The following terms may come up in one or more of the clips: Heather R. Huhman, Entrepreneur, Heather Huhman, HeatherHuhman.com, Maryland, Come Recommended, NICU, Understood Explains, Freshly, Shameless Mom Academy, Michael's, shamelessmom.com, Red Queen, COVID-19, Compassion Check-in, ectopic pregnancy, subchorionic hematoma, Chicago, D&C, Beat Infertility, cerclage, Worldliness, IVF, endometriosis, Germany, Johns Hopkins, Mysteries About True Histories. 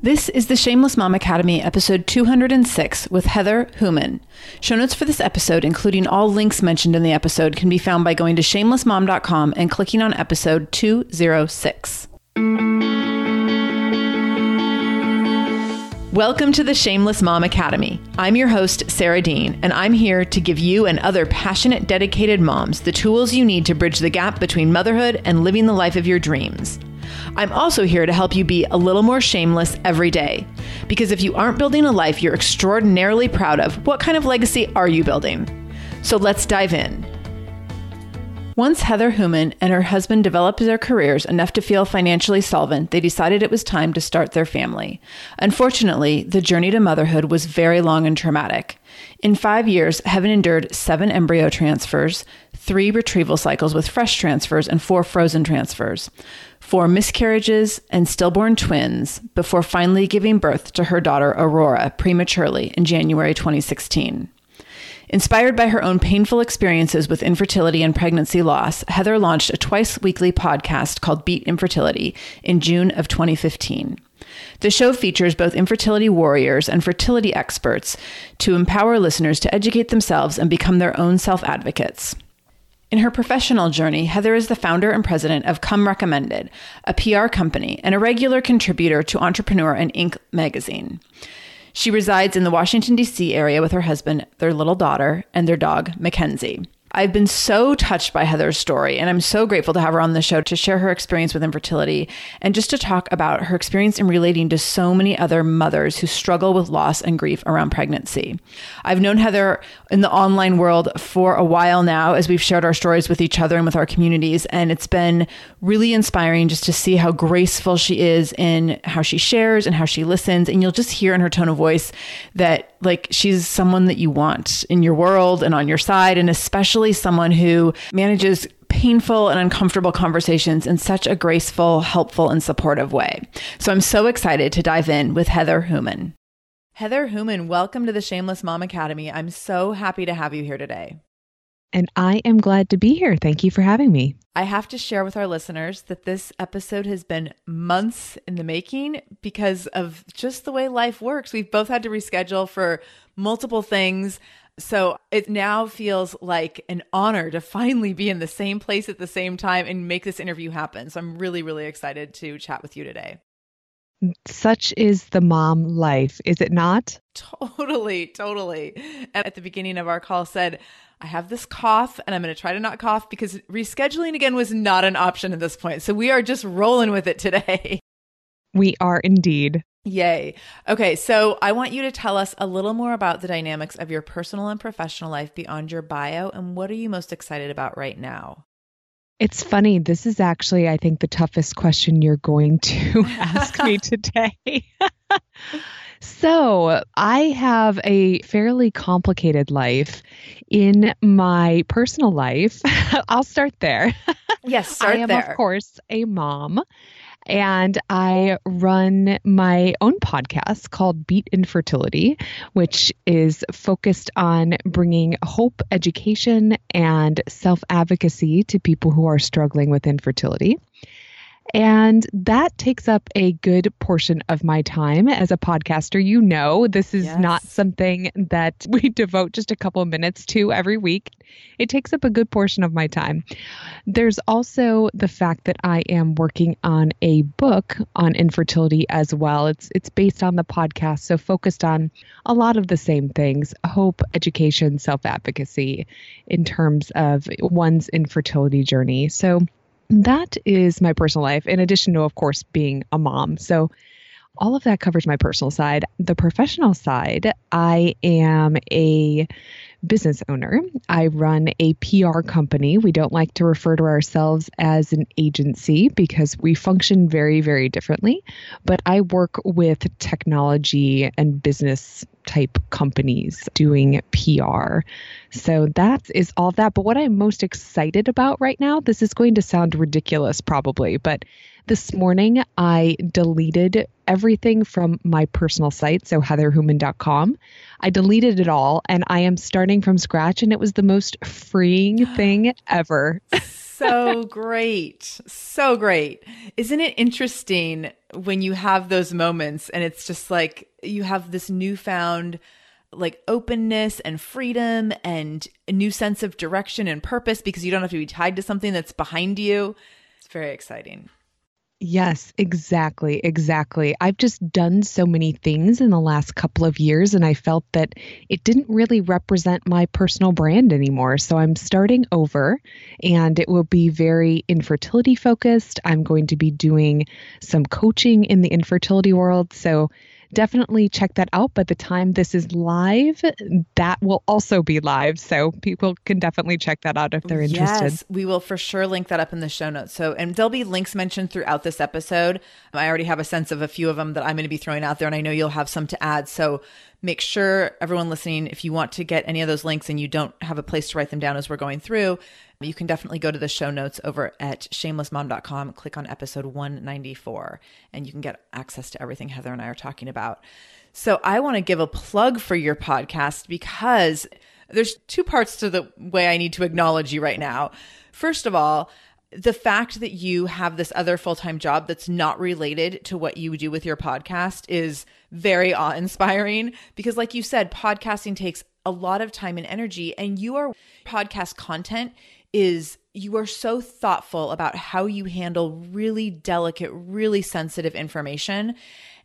This is the Shameless Mom Academy, episode 206 with Heather Huhman. Show notes for this episode, including all links mentioned in the episode, can be found by going to shamelessmom.com and clicking on episode 206. Welcome to the Shameless Mom Academy. I'm your host, Sarah Dean, and I'm here to give you and other passionate, dedicated moms the tools you need to bridge the gap between motherhood and living the life of your dreams. I'm also here to help you be a little more shameless every day, because if you aren't building a life you're extraordinarily proud of, what kind of legacy are you building? So let's dive in. Once Heather Huhman and her husband developed their careers enough to feel financially solvent, they decided it was time to start their family. Unfortunately, the journey to motherhood was very long and traumatic. In 5 years, Heather endured 7 embryo transfers, 3 retrieval cycles with fresh transfers and 4 frozen transfers, 4 miscarriages and stillborn twins before finally giving birth to her daughter Aurora prematurely in January 2016. Inspired by her own painful experiences with infertility and pregnancy loss, Heather launched a twice-weekly podcast called Beat Infertility in June of 2015. The show features both infertility warriors and fertility experts to empower listeners to educate themselves and become their own self-advocates. In her professional journey, Heather is the founder and president of Come Recommended, a PR company, and a regular contributor to Entrepreneur and Inc. Magazine. She resides in the Washington, D.C. area with her husband, their little daughter, and their dog, Mackenzie. I've been so touched by Heather's story, and I'm so grateful to have her on the show to share her experience with infertility and just to talk about her experience in relating to so many other mothers who struggle with loss and grief around pregnancy. I've known Heather in the online world for a while now, as we've shared our stories with each other and with our communities, and it's been really inspiring just to see how graceful she is in how she shares and how she listens, and you'll just hear in her tone of voice that like she's someone that you want in your world and on your side, and especially someone who manages painful and uncomfortable conversations in such a graceful, helpful, and supportive way. So I'm so excited to dive in with Heather Huhman. Heather Huhman, welcome to the Shameless Mom Academy. I'm so happy to have you here today. And I am glad to be here. Thank you for having me. I have to share with our listeners that this episode has been months in the making because of just the way life works. We've both had to reschedule for multiple things. So it now feels like an honor to finally be in the same place at the same time and make this interview happen. So I'm really, really excited to chat with you today. Such is the mom life, is it not? Totally, totally. And at the beginning of our call said, I have this cough and I'm going to try to not cough because rescheduling again was not an option at this point. So we are just rolling with it today. We are indeed. Yay. Okay. So I want you to tell us a little more about the dynamics of your personal and professional life beyond your bio. And what are you most excited about right now? It's funny. This is actually, I think, the toughest question you're going to ask me today. So I have a fairly complicated life in my personal life. I'll start there. Yes, I am, of course, a mom. And I run my own podcast called Beat Infertility, which is focused on bringing hope, education, and self-advocacy to people who are struggling with infertility. And that takes up a good portion of my time as a podcaster. You know, this is not something that we devote just a couple of minutes to every week. It takes up a good portion of my time. There's also the fact that I am working on a book on infertility as well. It's based on the podcast, so focused on a lot of the same things: hope, education, self-advocacy in terms of one's infertility journey. So that is my personal life, in addition to, of course, being a mom. So all of that covers my personal side. The professional side, I am a business owner. I run a PR company. We don't like to refer to ourselves as an agency because we function very, very differently. But I work with technology and business type companies doing PR. So that is all that. But what I'm most excited about right now, this is going to sound ridiculous probably, but this morning I deleted everything from my personal site, so HeatherHuhman.com. I deleted it all and I am starting from scratch, and it was the most freeing thing ever. So great. So great. Isn't it interesting when you have those moments and it's just like you have this newfound like openness and freedom and a new sense of direction and purpose because you don't have to be tied to something that's behind you. It's very exciting. Yes, exactly. Exactly. I've just done so many things in the last couple of years, and I felt that it didn't really represent my personal brand anymore. So I'm starting over, and it will be very infertility focused. I'm going to be doing some coaching in the infertility world. So definitely check that out. By the time this is live, that will also be live. So people can definitely check that out if they're interested. Yes, we will for sure link that up in the show notes. So, and there'll be links mentioned throughout this episode. I already have a sense of a few of them that I'm going to be throwing out there, and I know you'll have some to add. So make sure everyone listening, if you want to get any of those links and you don't have a place to write them down as we're going through, you can definitely go to the show notes over at shamelessmom.com, click on episode 194, and you can get access to everything Heather and I are talking about. So I want to give a plug for your podcast because there's two parts to the way I need to acknowledge you right now. First of all, the fact that you have this other full-time job that's not related to what you do with your podcast is very awe-inspiring because, like you said, podcasting takes a lot of time and energy, and your podcast content is you are so thoughtful about how you handle really delicate, really sensitive information.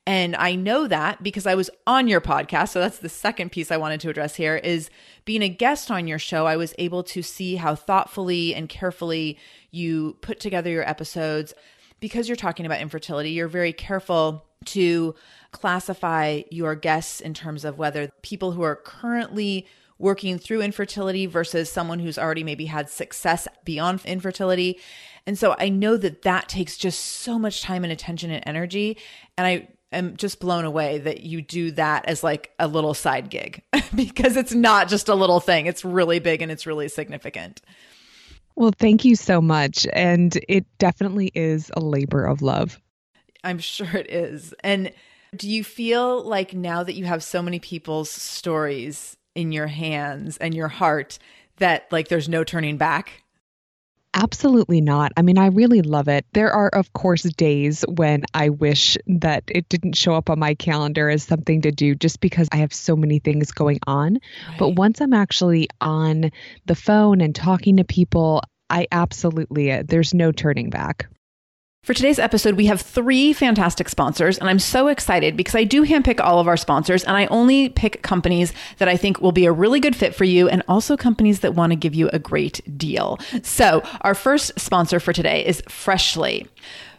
And I know that because I was on your podcast. So that's the second piece I wanted to address here is being a guest on your show, I was able to see how thoughtfully and carefully you put together your episodes. Because you're talking about infertility, you're very careful to classify your guests in terms of whether people who are currently working through infertility versus someone who's already maybe had success beyond infertility. And so I know that that takes just so much time and attention and energy. And I'm just blown away that you do that as like a little side gig because it's not just a little thing. It's really big and it's really significant. Well, thank you so much. And it definitely is a labor of love. I'm sure it is. And do you feel like now that you have so many people's stories in your hands and your heart that like there's no turning back? Absolutely not. I mean, I really love it. There are, of course, days when I wish that it didn't show up on my calendar as something to do just because I have so many things going on. Right. But once I'm actually on the phone and talking to people, I absolutely, there's no turning back. For today's episode, we have three fantastic sponsors, and I'm so excited because I do handpick all of our sponsors, and I only pick companies that I think will be a really good fit for you and also companies that want to give you a great deal. So our first sponsor for today is Freshly.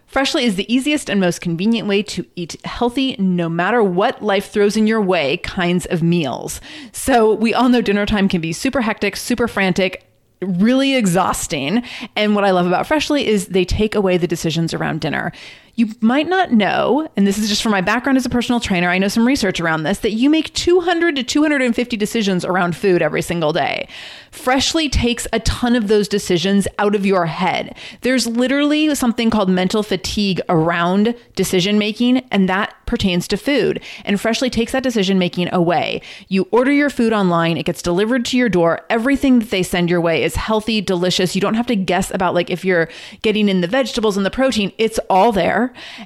Freshly is the easiest and most convenient way to eat healthy, no matter what life throws in your way, kinds of meals. So we all know dinner time can be super hectic, super frantic, really exhausting. And what I love about Freshly is they take away the decisions around dinner. You might not know, and this is just from my background as a personal trainer, I know some research around this, that you make 200 to 250 decisions around food every single day. Freshly takes a ton of those decisions out of your head. There's literally something called mental fatigue around decision making, and that pertains to food. And Freshly takes that decision making away. You order your food online, it gets delivered to your door. Everything that they send your way is healthy, delicious. You don't have to guess about like if you're getting in the vegetables and the protein, it's all there.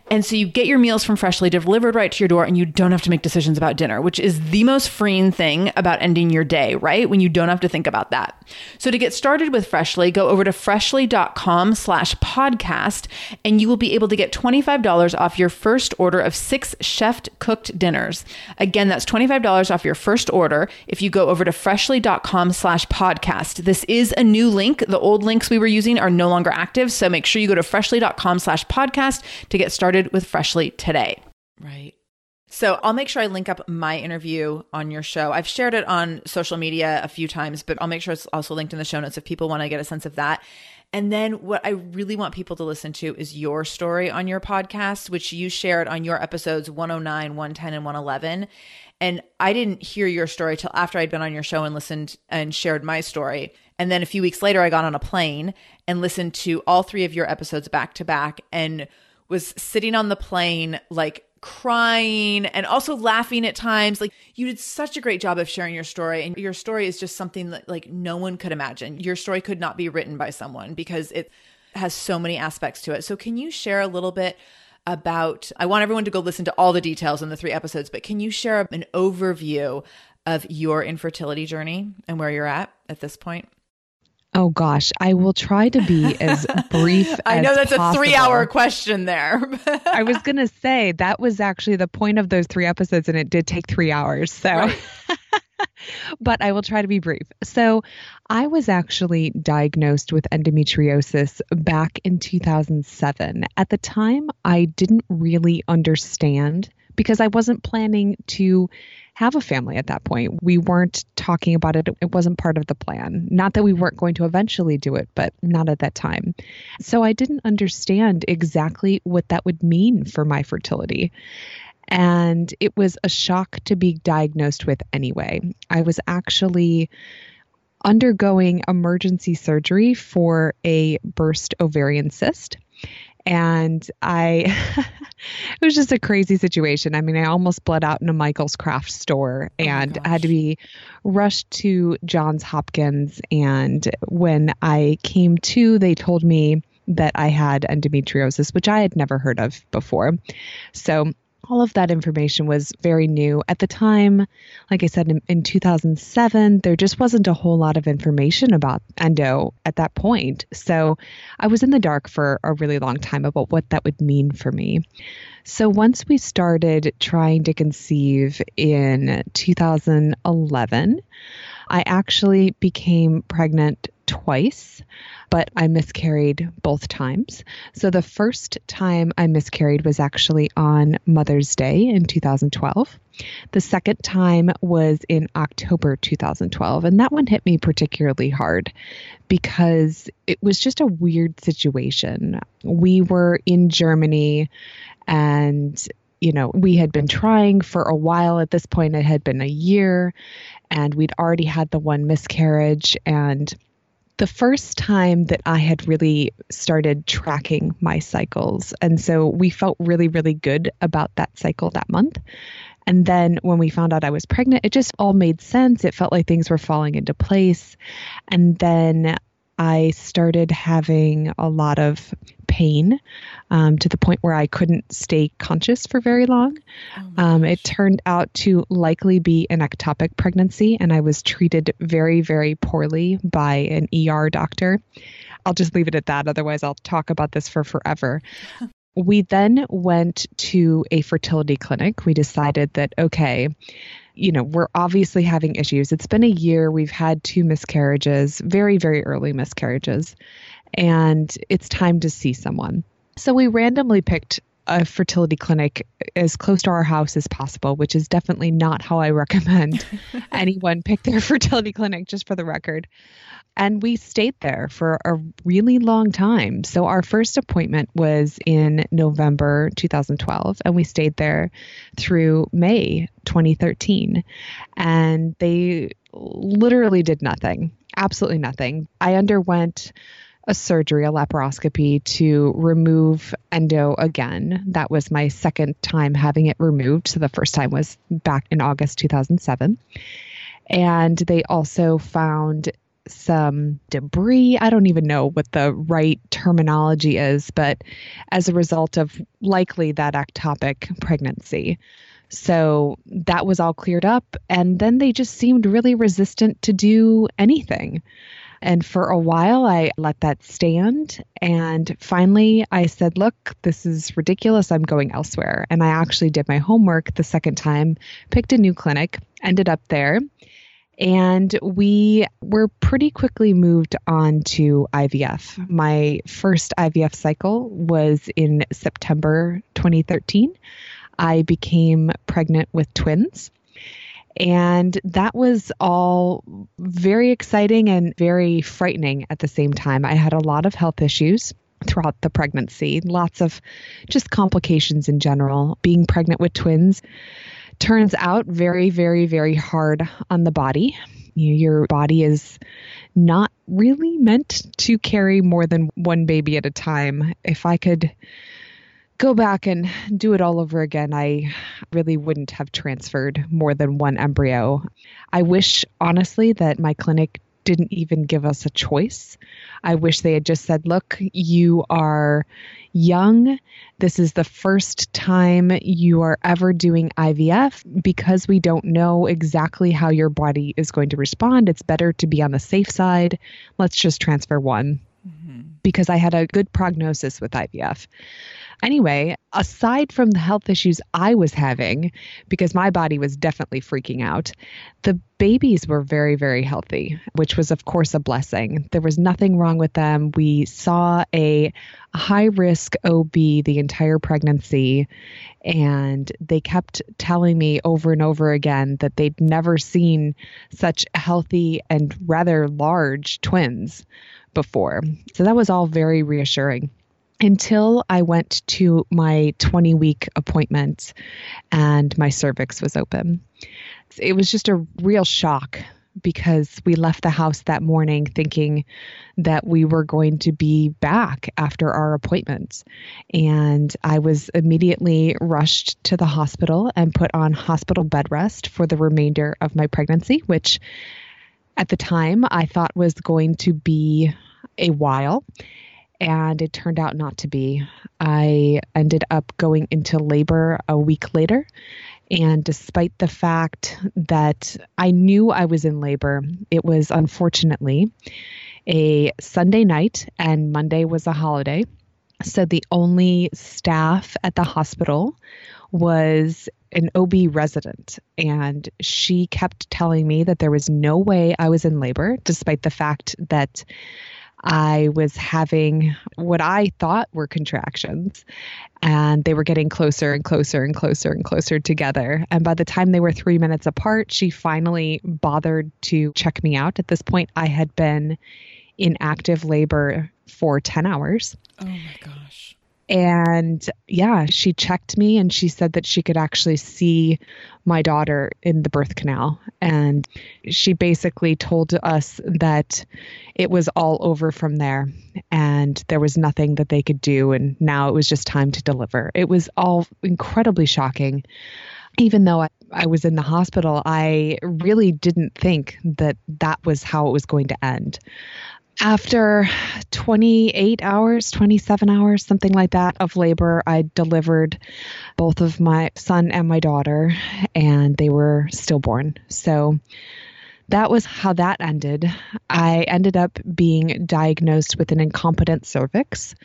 And so you get your meals from Freshly delivered right to your door, and you don't have to make decisions about dinner, which is the most freeing thing about ending your day, right? When you don't have to think about that. So to get started with Freshly, go over to freshly.com/podcast, and you will be able to get $25 off your first order of 6 chef cooked dinners. Again, that's $25 off your first order if you go over to freshly.com/podcast. This is a new link. The old links we were using are no longer active. So make sure you go to freshly.com/podcast to get started with Freshly today. Right. So I'll make sure I link up my interview on your show. I've shared it on social media a few times, but I'll make sure it's also linked in the show notes if people want to get a sense of that. And then what I really want people to listen to is your story on your podcast, which you shared on your episodes 109, 110, and 111. And I didn't hear your story till after I'd been on your show and listened and shared my story. And then a few weeks later, I got on a plane and listened to all 3 of your episodes back to back, and was sitting on the plane, like crying and also laughing at times. Like, you did such a great job of sharing your story, and your story is just something that like no one could imagine. Your story could not be written by someone because it has so many aspects to it. So can you share a little bit about, I want everyone to go listen to all the details in the 3 episodes, but can you share an overview of your infertility journey and where you're at this point? Oh gosh, I will try to be as brief as possible. I know that's a 3-hour question there. I was going to say that was actually the point of those 3 episodes, and it did take 3 hours. So, right. But I will try to be brief. So I was actually diagnosed with endometriosis back in 2007. At the time, I didn't really understand because I wasn't planning to have a family at that point. We weren't talking about it. It wasn't part of the plan. Not that we weren't going to eventually do it, but not at that time. So I didn't understand exactly what that would mean for my fertility. And it was a shock to be diagnosed with anyway. I was actually undergoing emergency surgery for a burst ovarian cyst. And it was just a crazy situation. I mean, I almost bled out in a Michael's craft store and had to be rushed to Johns Hopkins. And when I came to, they told me that I had endometriosis, which I had never heard of before. So all of that information was very new. At the time, like I said, in 2007, there just wasn't a whole lot of information about endo at that point. So I was in the dark for a really long time about what that would mean for me. So once we started trying to conceive in 2011, I actually became pregnant twice, but I miscarried both times. So the first time I miscarried was actually on Mother's Day in 2012. The second time was in October 2012. And that one hit me particularly hard because it was just a weird situation. We were in Germany, and we had been trying for a while. At this point, it had been a year, and we'd already had the one miscarriage. And the first time that I had really started tracking my cycles. And so we felt really, really good about that cycle that month. And then when we found out I was pregnant, it just all made sense. It felt like things were falling into place. And then I started having a lot of pain to the point where I couldn't stay conscious for very long. It turned out to likely be an ectopic pregnancy, and I was treated very, very poorly by an ER doctor. I'll just leave it at that. Otherwise, I'll talk about this for forever. We then went to a fertility clinic. We decided that, okay, we're obviously having issues. It's been a year. We've had 2 miscarriages, very, very early miscarriages, and it's time to see someone. So we randomly picked a fertility clinic as close to our house as possible, which is definitely not how I recommend anyone pick their fertility clinic, just for the record. And we stayed there for a really long time. So our first appointment was in November 2012, and we stayed there through May 2013. And they literally did nothing, absolutely nothing. I underwent a surgery, a laparoscopy, to remove endo again. That was my second time having it removed. So the first time was back in August 2007. And they also found some debris. I don't even know what the right terminology is, but as a result of likely that ectopic pregnancy. So that was all cleared up. And then they just seemed really resistant to do anything. And for a while, I let that stand. And finally, I said, look, this is ridiculous. I'm going elsewhere. And I actually did my homework the second time, picked a new clinic, ended up there. And we were pretty quickly moved on to IVF. My first IVF cycle was in September 2013. I became pregnant with twins. And that was all very exciting and very frightening at the same time. I had a lot of health issues throughout the pregnancy, lots of just complications in general. Being pregnant with twins turns out very, very, very hard on the body. Your body is not really meant to carry more than one baby at a time. If I could go back and do it all over again, I really wouldn't have transferred more than one embryo. I wish, honestly, that my clinic didn't even give us a choice. I wish they had just said, look, you are young. This is the first time you are ever doing IVF. Because we don't know exactly how your body is going to respond, it's better to be on the safe side. Let's just transfer one. Mm-hmm. Because I had a good prognosis with IVF. Anyway, aside from the health issues I was having, because my body was definitely freaking out, the babies were very, very healthy, which was, of course, a blessing. There was nothing wrong with them. We saw a high-risk OB the entire pregnancy, and they kept telling me over and over again that they'd never seen such healthy and rather large twins before. So that was all very reassuring. Until I went to my 20-week appointment and my cervix was open. It was just a real shock because we left the house that morning thinking that we were going to be back after our appointment. And I was immediately rushed to the hospital and put on hospital bed rest for the remainder of my pregnancy, which at the time I thought was going to be a while. And it turned out not to be. I ended up going into labor a week later. And despite the fact that I knew I was in labor, it was unfortunately a Sunday night and Monday was a holiday. So the only staff at the hospital was an OB resident, and she kept telling me that there was no way I was in labor, despite the fact that I was having what I thought were contractions, and they were getting closer and closer and closer and closer together. And by the time they were 3 minutes apart, she finally bothered to check me out. At this point, I had been in active labor for 10 hours. Oh my gosh. And yeah, she checked me and she said that she could actually see my daughter in the birth canal. And she basically told us that it was all over from there and there was nothing that they could do. And now it was just time to deliver. It was all incredibly shocking. Even though I was in the hospital, I really didn't think that that was how it was going to end. After 28 hours, 27 hours, something like that of labor, I delivered both of my son and my daughter, and they were stillborn. So that was how that ended. I ended up being diagnosed with an incompetent cervix,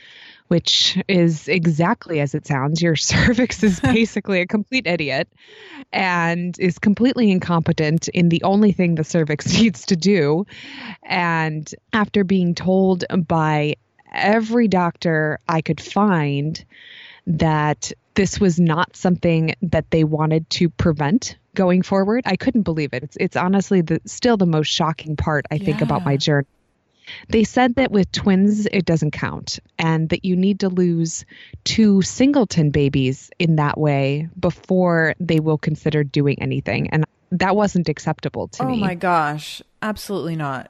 which is exactly as it sounds. Your cervix is basically a complete idiot and is completely incompetent in the only thing the cervix needs to do. And after being told by every doctor I could find that this was not something that they wanted to prevent going forward, I couldn't believe it. It's honestly still the most shocking part, I think, about my journey. They said that with twins, it doesn't count, and that you need to lose 2 singleton babies in that way before they will consider doing anything. And that wasn't acceptable to me. Oh my gosh. Absolutely not.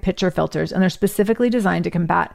pitcher filters, and they're specifically designed to combat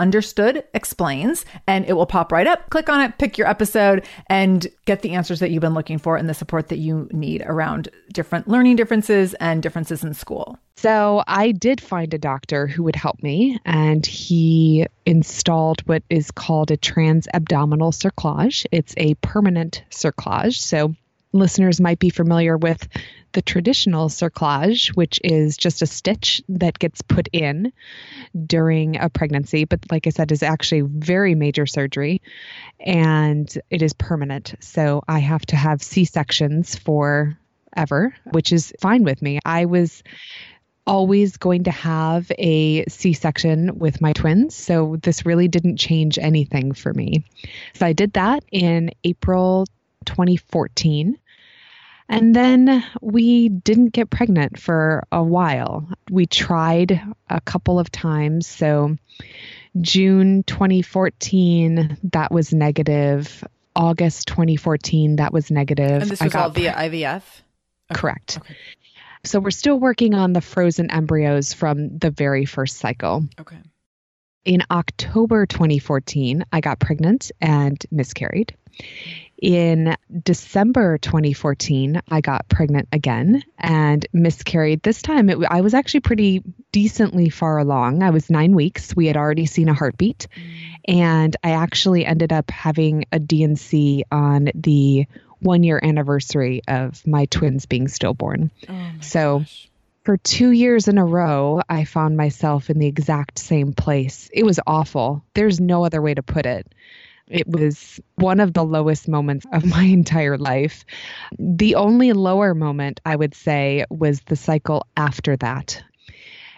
Understood Explains, and it will pop right up. Click on it, pick your episode, and get the answers that you've been looking for and the support that you need around different learning differences and differences in school. So I did find a doctor who would help me, and he installed what is called a trans-abdominal cerclage. It's a permanent cerclage. So listeners might be familiar with the traditional cerclage, which is just a stitch that gets put in during a pregnancy, but like I said, is actually very major surgery, and it is permanent. So I have to have C-sections forever, which is fine with me. I was always going to have a C-section with my twins, so this really didn't change anything for me. So I did that in April 2014. And then we didn't get pregnant for a while. We tried a couple of times. So June 2014, that was negative. August 2014, that was negative. And this was all via IVF? Correct. Okay. So we're still working on the frozen embryos from the very first cycle. Okay. In October 2014, I got pregnant and miscarried. In December 2014, I got pregnant again and miscarried. This time, I was actually pretty decently far along. I was 9 weeks. We had already seen a heartbeat, and I actually ended up having a D&C on the 1 year anniversary of my twins being stillborn. Oh my gosh. For 2 years in a row, I found myself in the exact same place. It was awful. There's no other way to put it. It was one of the lowest moments of my entire life. The only lower moment, I would say, was the cycle after that.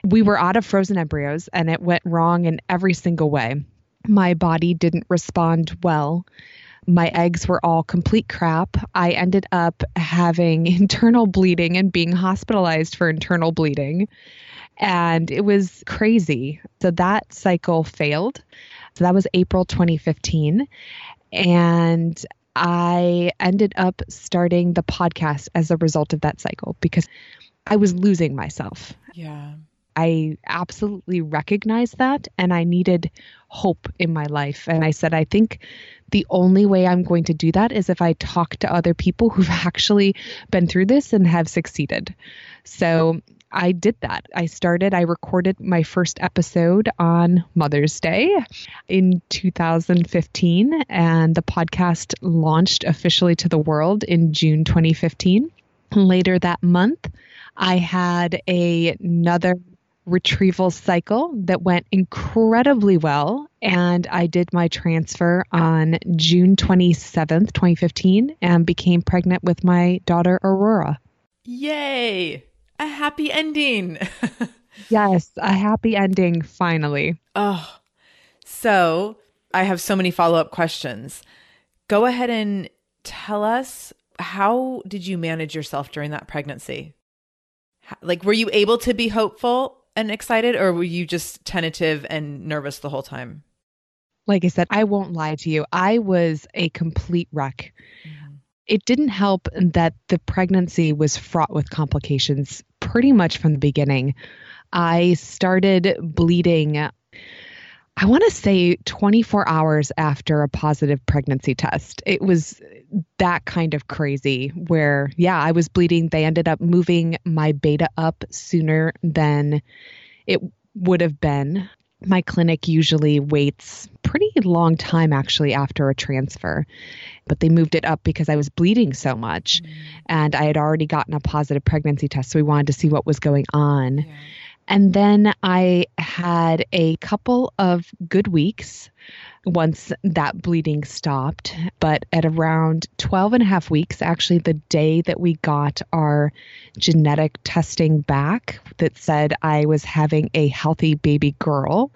We were out of frozen embryos, and it went wrong in every single way. My body didn't respond well. My eggs were all complete crap. I ended up having internal bleeding and being hospitalized for internal bleeding. And it was crazy. So that cycle failed. So that was April 2015. And I ended up starting the podcast as a result of that cycle because I was losing myself. Yeah. I absolutely recognized that, and I needed hope in my life. And I said, I think the only way I'm going to do that is if I talk to other people who've actually been through this and have succeeded. So I did that. I recorded my first episode on Mother's Day in 2015, and the podcast launched officially to the world in June 2015. Later that month, I had another retrieval cycle that went incredibly well. And I did my transfer on June 27th, 2015, and became pregnant with my daughter, Aurora. Yay! A happy ending. Yes, a happy ending, finally. Oh, so I have so many follow-up questions. Go ahead and tell us, how did you manage yourself during that pregnancy? Like, were you able to be hopeful and excited, or were you just tentative and nervous the whole time? Like I said, I won't lie to you. I was a complete wreck. Mm-hmm. It didn't help that the pregnancy was fraught with complications pretty much from the beginning. I started bleeding, I want to say 24 hours after a positive pregnancy test. It was that kind of crazy where, yeah, I was bleeding. They ended up moving my beta up sooner than it would have been. My clinic usually waits pretty long time actually after a transfer, but they moved it up because I was bleeding so much. Mm-hmm. And I had already gotten a positive pregnancy test. So we wanted to see what was going on. Yeah. And then I had a couple of good weeks once that bleeding stopped. But at around 12 and a half weeks, actually the day that we got our genetic testing back that said I was having a healthy baby girl,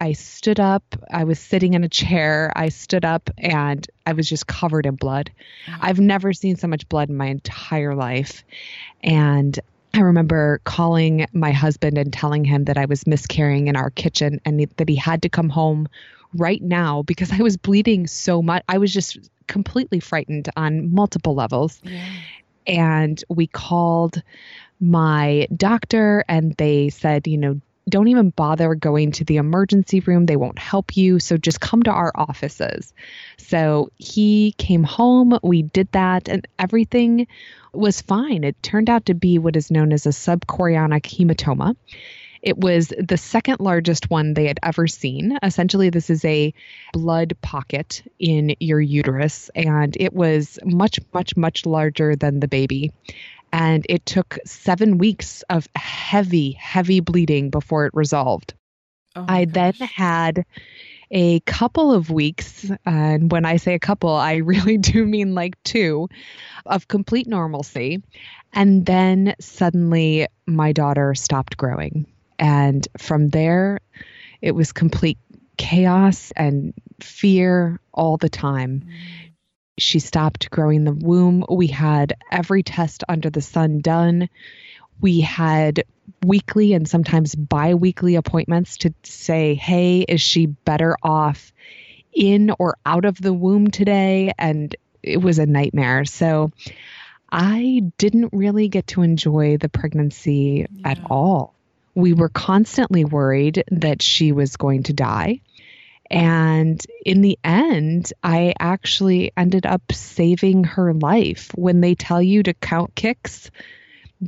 I stood up, I was sitting in a chair, I stood up and I was just covered in blood. Mm-hmm. I've never seen so much blood in my entire life. And I remember calling my husband and telling him that I was miscarrying in our kitchen and that he had to come home right now because I was bleeding so much. I was just completely frightened on multiple levels. Yeah. And we called my doctor and they said, you know, don't even bother going to the emergency room. They won't help you. So just come to our offices. So he came home. We did that and everything was fine. It turned out to be what is known as a subchorionic hematoma. It was the second largest one they had ever seen. Essentially, this is a blood pocket in your uterus, and it was much, much, much larger than the baby. And it took 7 weeks of heavy, heavy bleeding before it resolved. Oh my gosh. Then had a couple of weeks, and when I say a couple, I really do mean like two, of complete normalcy. And then suddenly my daughter stopped growing. And from there, it was complete chaos and fear all the time. Mm-hmm. She stopped growing the womb. We had every test under the sun done. We had weekly and sometimes bi-weekly appointments to say, hey, is she better off in or out of the womb today? And it was a nightmare. So I didn't really get to enjoy the pregnancy at all. We were constantly worried that she was going to die. And in the end, I actually ended up saving her life. When they tell you to count kicks,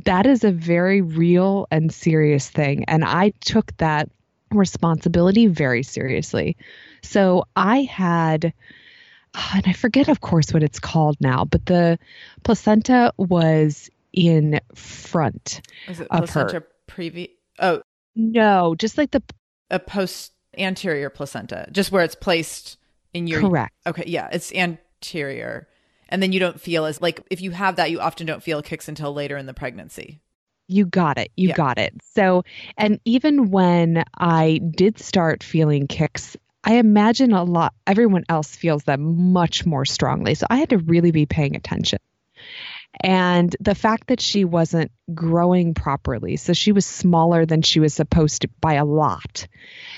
that is a very real and serious thing. And I took that responsibility very seriously. So I had and I forget, of course, what it's called now, but the placenta was in front of placenta her. Oh, no, just like a post anterior placenta, just where it's placed in your. Correct. Okay. Yeah. It's anterior. And then you don't feel as like, if you have that, you often don't feel kicks until later in the pregnancy. You got it. You got it. So, and even when I did start feeling kicks, I imagine everyone else feels them much more strongly. So I had to really be paying attention. And the fact that she wasn't growing properly, so she was smaller than she was supposed to by a lot.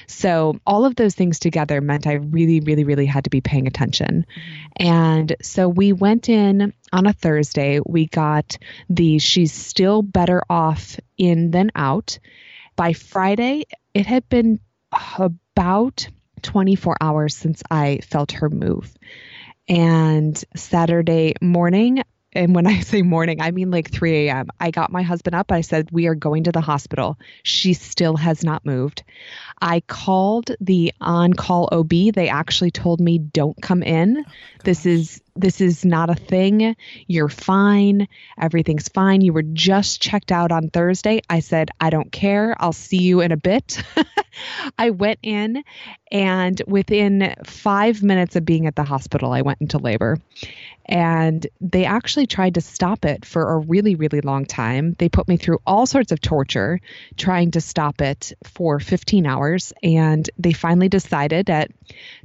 So all of those things together meant I really, really, really had to be paying attention. And so we went in on a Thursday. We got the she's still better off in than out. By Friday, it had been about 24 hours since I felt her move. And Saturday morning, and when I say morning, I mean like 3 a.m. I got my husband up. I said, we are going to the hospital. She still has not moved. I called the on-call OB. They actually told me, don't come in. This is not a thing. You're fine. Everything's fine. You were just checked out on Thursday. I said, I don't care. I'll see you in a bit. I went in, and within 5 minutes of being at the hospital, I went into labor. And they actually tried to stop it for a really, really long time. They put me through all sorts of torture trying to stop it for 15 hours. And they finally decided at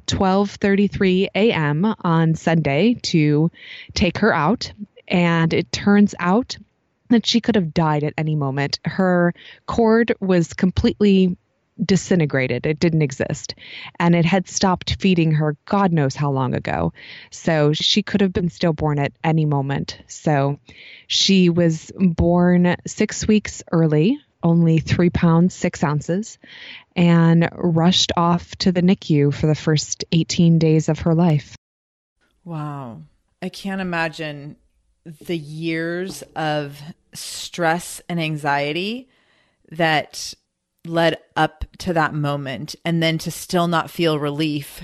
12:33 a.m. on Sunday to take her out. And it turns out that she could have died at any moment. Her cord was completely disintegrated. It didn't exist. And it had stopped feeding her God knows how long ago. So she could have been stillborn at any moment. So she was born 6 weeks early, only 3 pounds, 6 ounces, and rushed off to the NICU for the first 18 days of her life. Wow. I can't imagine the years of stress and anxiety that led up to that moment, and then to still not feel relief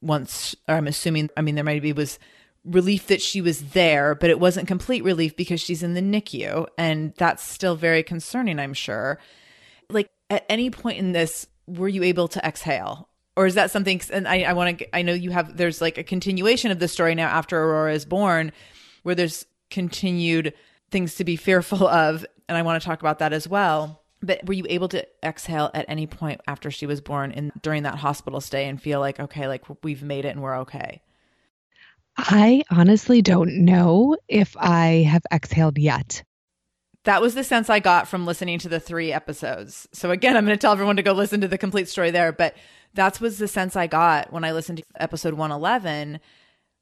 once, or I'm assuming, I mean, there might be was relief that she was there, but it wasn't complete relief because she's in the NICU, and that's still very concerning, I'm sure. Like, at any point in this, were you able to exhale? Or is that something, and I want to, I know you have, there's like a continuation of the story now after Aurora is born, where there's continued things to be fearful of, and I want to talk about that as well. But were you able to exhale at any point after she was born and during that hospital stay and feel like, okay, like we've made it and we're okay? I honestly don't know if I have exhaled yet. That was the sense I got from listening to the 3 episodes. So again, I'm going to tell everyone to go listen to the complete story there. But that was the sense I got when I listened to episode 111,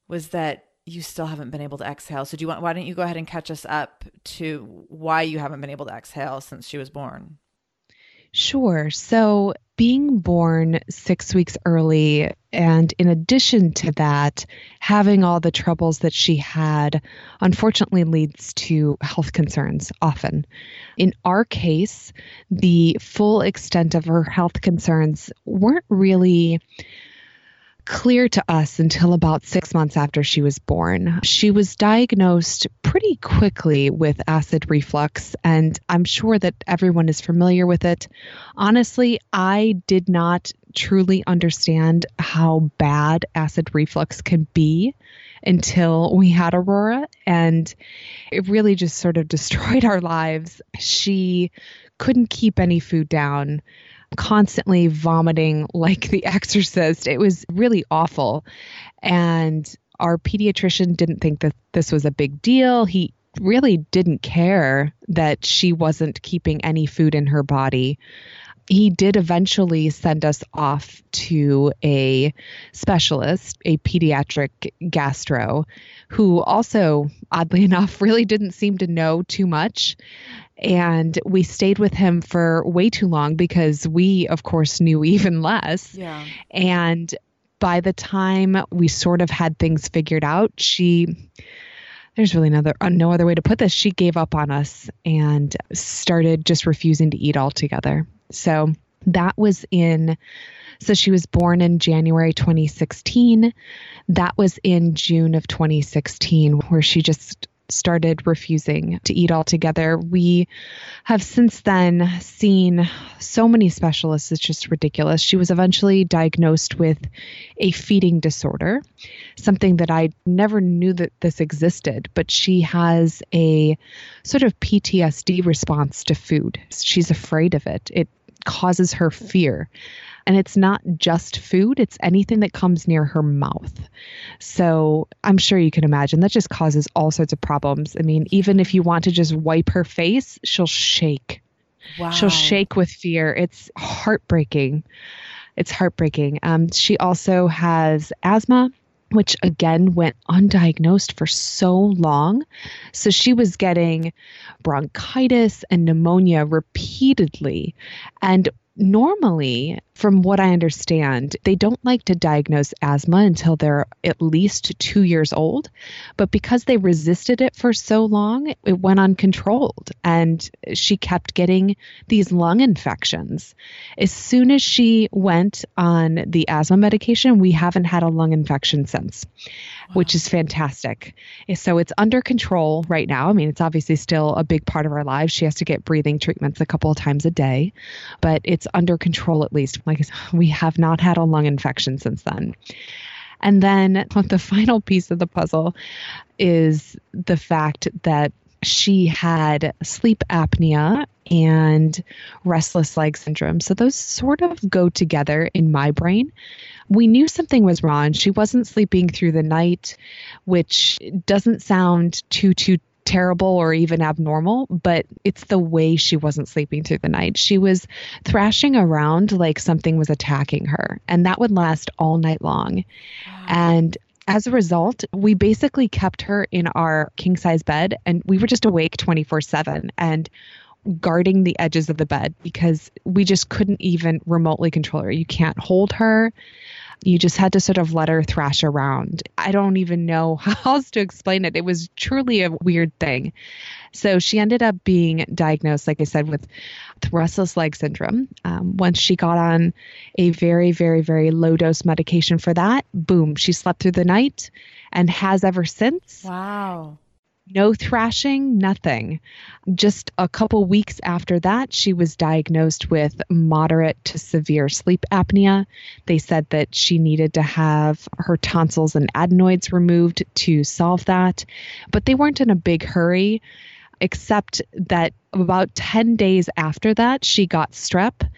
was that you still haven't been able to exhale. So why don't you go ahead and catch us up to why you haven't been able to exhale since she was born? Sure. So being born 6 weeks early, and in addition to that, having all the troubles that she had, unfortunately leads to health concerns often. In our case, the full extent of her health concerns weren't really clear to us until about 6 months after she was born. She was diagnosed pretty quickly with acid reflux, and I'm sure that everyone is familiar with it. Honestly, I did not truly understand how bad acid reflux can be until we had Aurora, and it really just sort of destroyed our lives. She couldn't keep any food down, constantly vomiting like The Exorcist. It was really awful. And our pediatrician didn't think that this was a big deal. He really didn't care that she wasn't keeping any food in her body. He did eventually send us off to a specialist, a pediatric gastro, who also, oddly enough, really didn't seem to know too much. And we stayed with him for way too long because we, of course, knew even less. Yeah. And by the time we sort of had things figured out, there's really no other way to put this. She gave up on us and started just refusing to eat altogether. So that was in So she was born in January 2016. That was in June of 2016, where she just started refusing to eat altogether. We have since then seen so many specialists. It's just ridiculous. She was eventually diagnosed with a feeding disorder, something that I never knew that this existed, but she has a sort of PTSD response to food. She's afraid of it. It causes her fear. And it's not just food, it's anything that comes near her mouth. So I'm sure you can imagine that just causes all sorts of problems. I mean, even if you want to just wipe her face, she'll shake. Wow. She'll shake with fear. It's heartbreaking. It's heartbreaking. She also has asthma, which again went undiagnosed for so long. So she was getting bronchitis and pneumonia repeatedly. And normally, from what I understand, they don't like to diagnose asthma until they're at least 2 years old. But because they resisted it for so long, it went uncontrolled. And she kept getting these lung infections. As soon as she went on the asthma medication, we haven't had a lung infection since, wow, which is fantastic. So it's under control right now. I mean, it's obviously still a big part of our lives. She has to get breathing treatments a couple of times a day, but it's under control at least. Like, we have not had a lung infection since then. And then the final piece of the puzzle is the fact that she had sleep apnea and restless leg syndrome. So those sort of go together in my brain. We knew something was wrong. She wasn't sleeping through the night, which doesn't sound too terrible or even abnormal, but it's the way she wasn't sleeping through the night. She was thrashing around like something was attacking her, and that would last all night long. Wow. And as a result, we basically kept her in our king-size bed, and we were just awake 24/7 and guarding the edges of the bed because we just couldn't even remotely control her. You can't hold her. You just had to sort of let her thrash around. I don't even know how else to explain it. It was truly a weird thing. So she ended up being diagnosed, like I said, with restless leg syndrome. Once she got on a very, very, very low dose medication for that, boom, she slept through the night and has ever since. Wow. No thrashing, nothing. Just a couple weeks after that, she was diagnosed with moderate to severe sleep apnea. They said that she needed to have her tonsils and adenoids removed to solve that, but they weren't in a big hurry, except that about 10 days after that, she got strep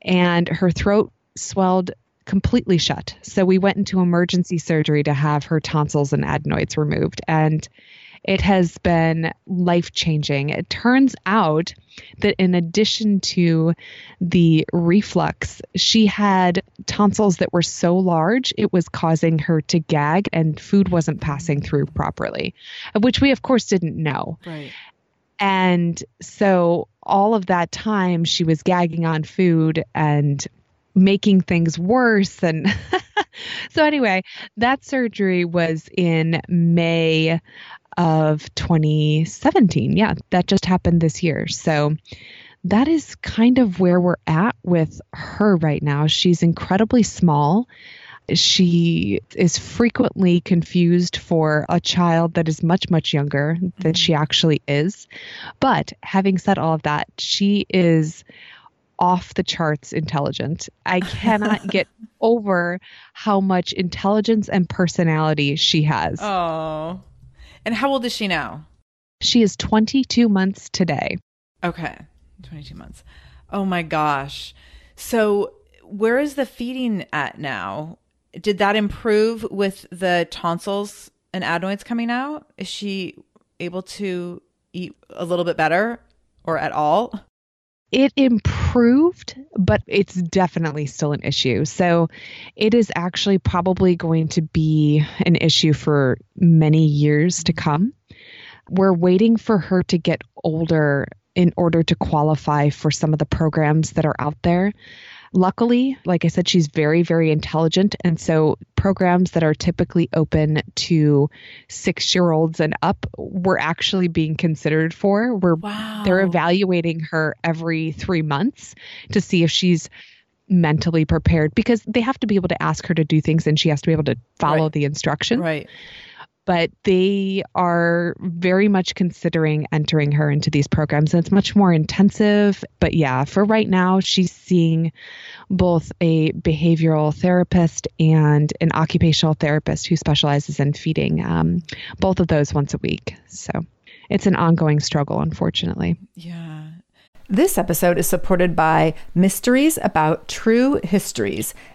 and her throat swelled completely shut. So we went into emergency surgery to have her tonsils and adenoids removed, and it has been life-changing. It turns out that in addition to the reflux, she had tonsils that were so large, it was causing her to gag and food wasn't passing through properly, which we, of course, didn't know. Right. And so all of that time, she was gagging on food and making things worse. And so anyway, that surgery was in May of 2017. Yeah, that just happened this year. So that is kind of where we're at with her right now. She's incredibly small. She is frequently confused for a child that is much, much younger than she actually is. But having said all of that, she is off the charts intelligent. I cannot get over how much intelligence and personality she has. Oh. And how old is she now? She is 22 months today. Okay. 22 months. Oh my gosh. So where is the feeding at now? Did that improve with the tonsils and adenoids coming out? Is she able to eat a little bit better or at all? It improved, but it's definitely still an issue. So it is actually probably going to be an issue for many years to come. We're waiting for her to get older in order to qualify for some of the programs that are out there. Luckily, like I said, she's very, very intelligent. And so programs that are typically open to 6-year-olds and up, we're actually being considered for. Wow. They're evaluating her every 3 months to see if she's mentally prepared, because they have to be able to ask her to do things and she has to be able to follow the instructions. Right. But they are very much considering entering her into these programs. And it's much more intensive. But yeah, for right now, she's seeing both a behavioral therapist and an occupational therapist who specializes in feeding, both of those once a week. So it's an ongoing struggle, unfortunately. Yeah. This episode is supported by Mysteries About True Histories,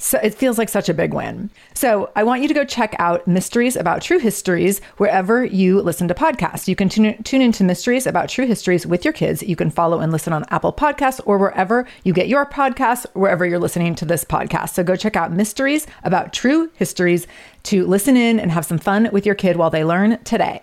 So it feels like such a big win. So I want you to go check out Mysteries About True Histories wherever you listen to podcasts. You can tune into Mysteries About True Histories with your kids. You can follow and listen on Apple Podcasts or wherever you get your podcasts, wherever you're listening to this podcast. So go check out Mysteries About True Histories to listen in and have some fun with your kid while they learn today.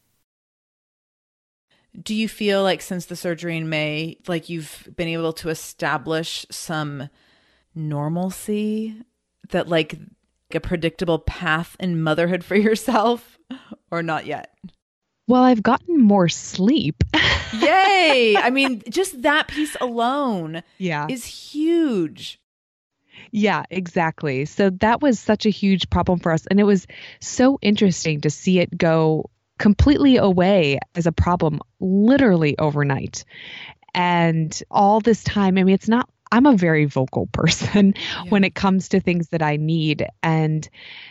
Do you feel like since the surgery in May, like you've been able to establish some normalcy, that like a predictable path in motherhood for yourself, or not yet? Well, I've gotten more sleep. Yay. I mean, just that piece alone is huge. Yeah, exactly. So that was such a huge problem for us. And it was so interesting to see it go completely away as a problem literally overnight. And all this time, I mean, it's not, I'm a very vocal person when it comes to things that I need. And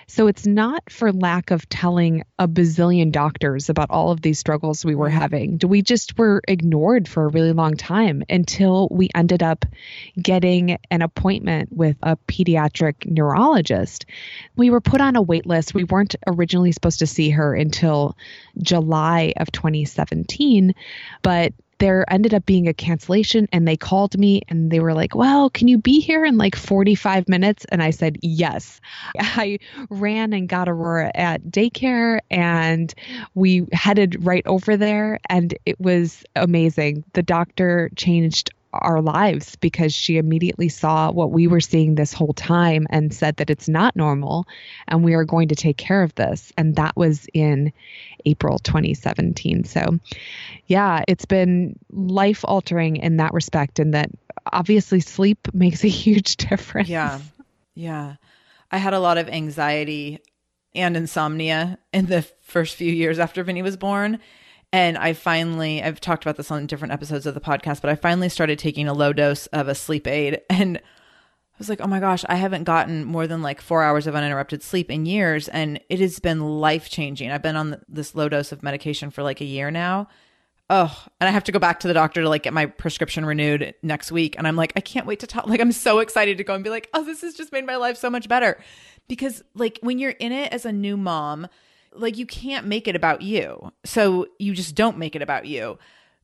so it's not for lack of telling a bazillion doctors about all of these struggles we were having. We just were ignored for a really long time until we ended up getting an appointment with a pediatric neurologist. We were put on a wait list. We weren't originally supposed to see her until July of 2017, but there ended up being a cancellation, and they called me and they were like, well, can you be here in like 45 minutes? And I said, yes. I ran and got Aurora at daycare, and we headed right over there. And it was amazing. The doctor changed our lives because she immediately saw what we were seeing this whole time and said that it's not normal and we are going to take care of this. And that was in April 2017. So yeah, it's been life altering in that respect, and that obviously sleep makes a huge difference. Yeah. Yeah. I had a lot of anxiety and insomnia in the first few years after Vinny was born. And I finally, I've talked about this on different episodes of the podcast, but I finally started taking a low dose of a sleep aid. And I was like, oh my gosh, I haven't gotten more than like 4 hours of uninterrupted sleep in years. And it has been life-changing. I've been on this low dose of medication for like a year now. Oh, and I have to go back to the doctor to like get my prescription renewed next week. And I'm like, I can't wait to talk. Like, I'm so excited to go and be like, oh, this has just made my life so much better. Because like when you're in it as a new mom, Like, you can't make it about you. So you just don't make it about you.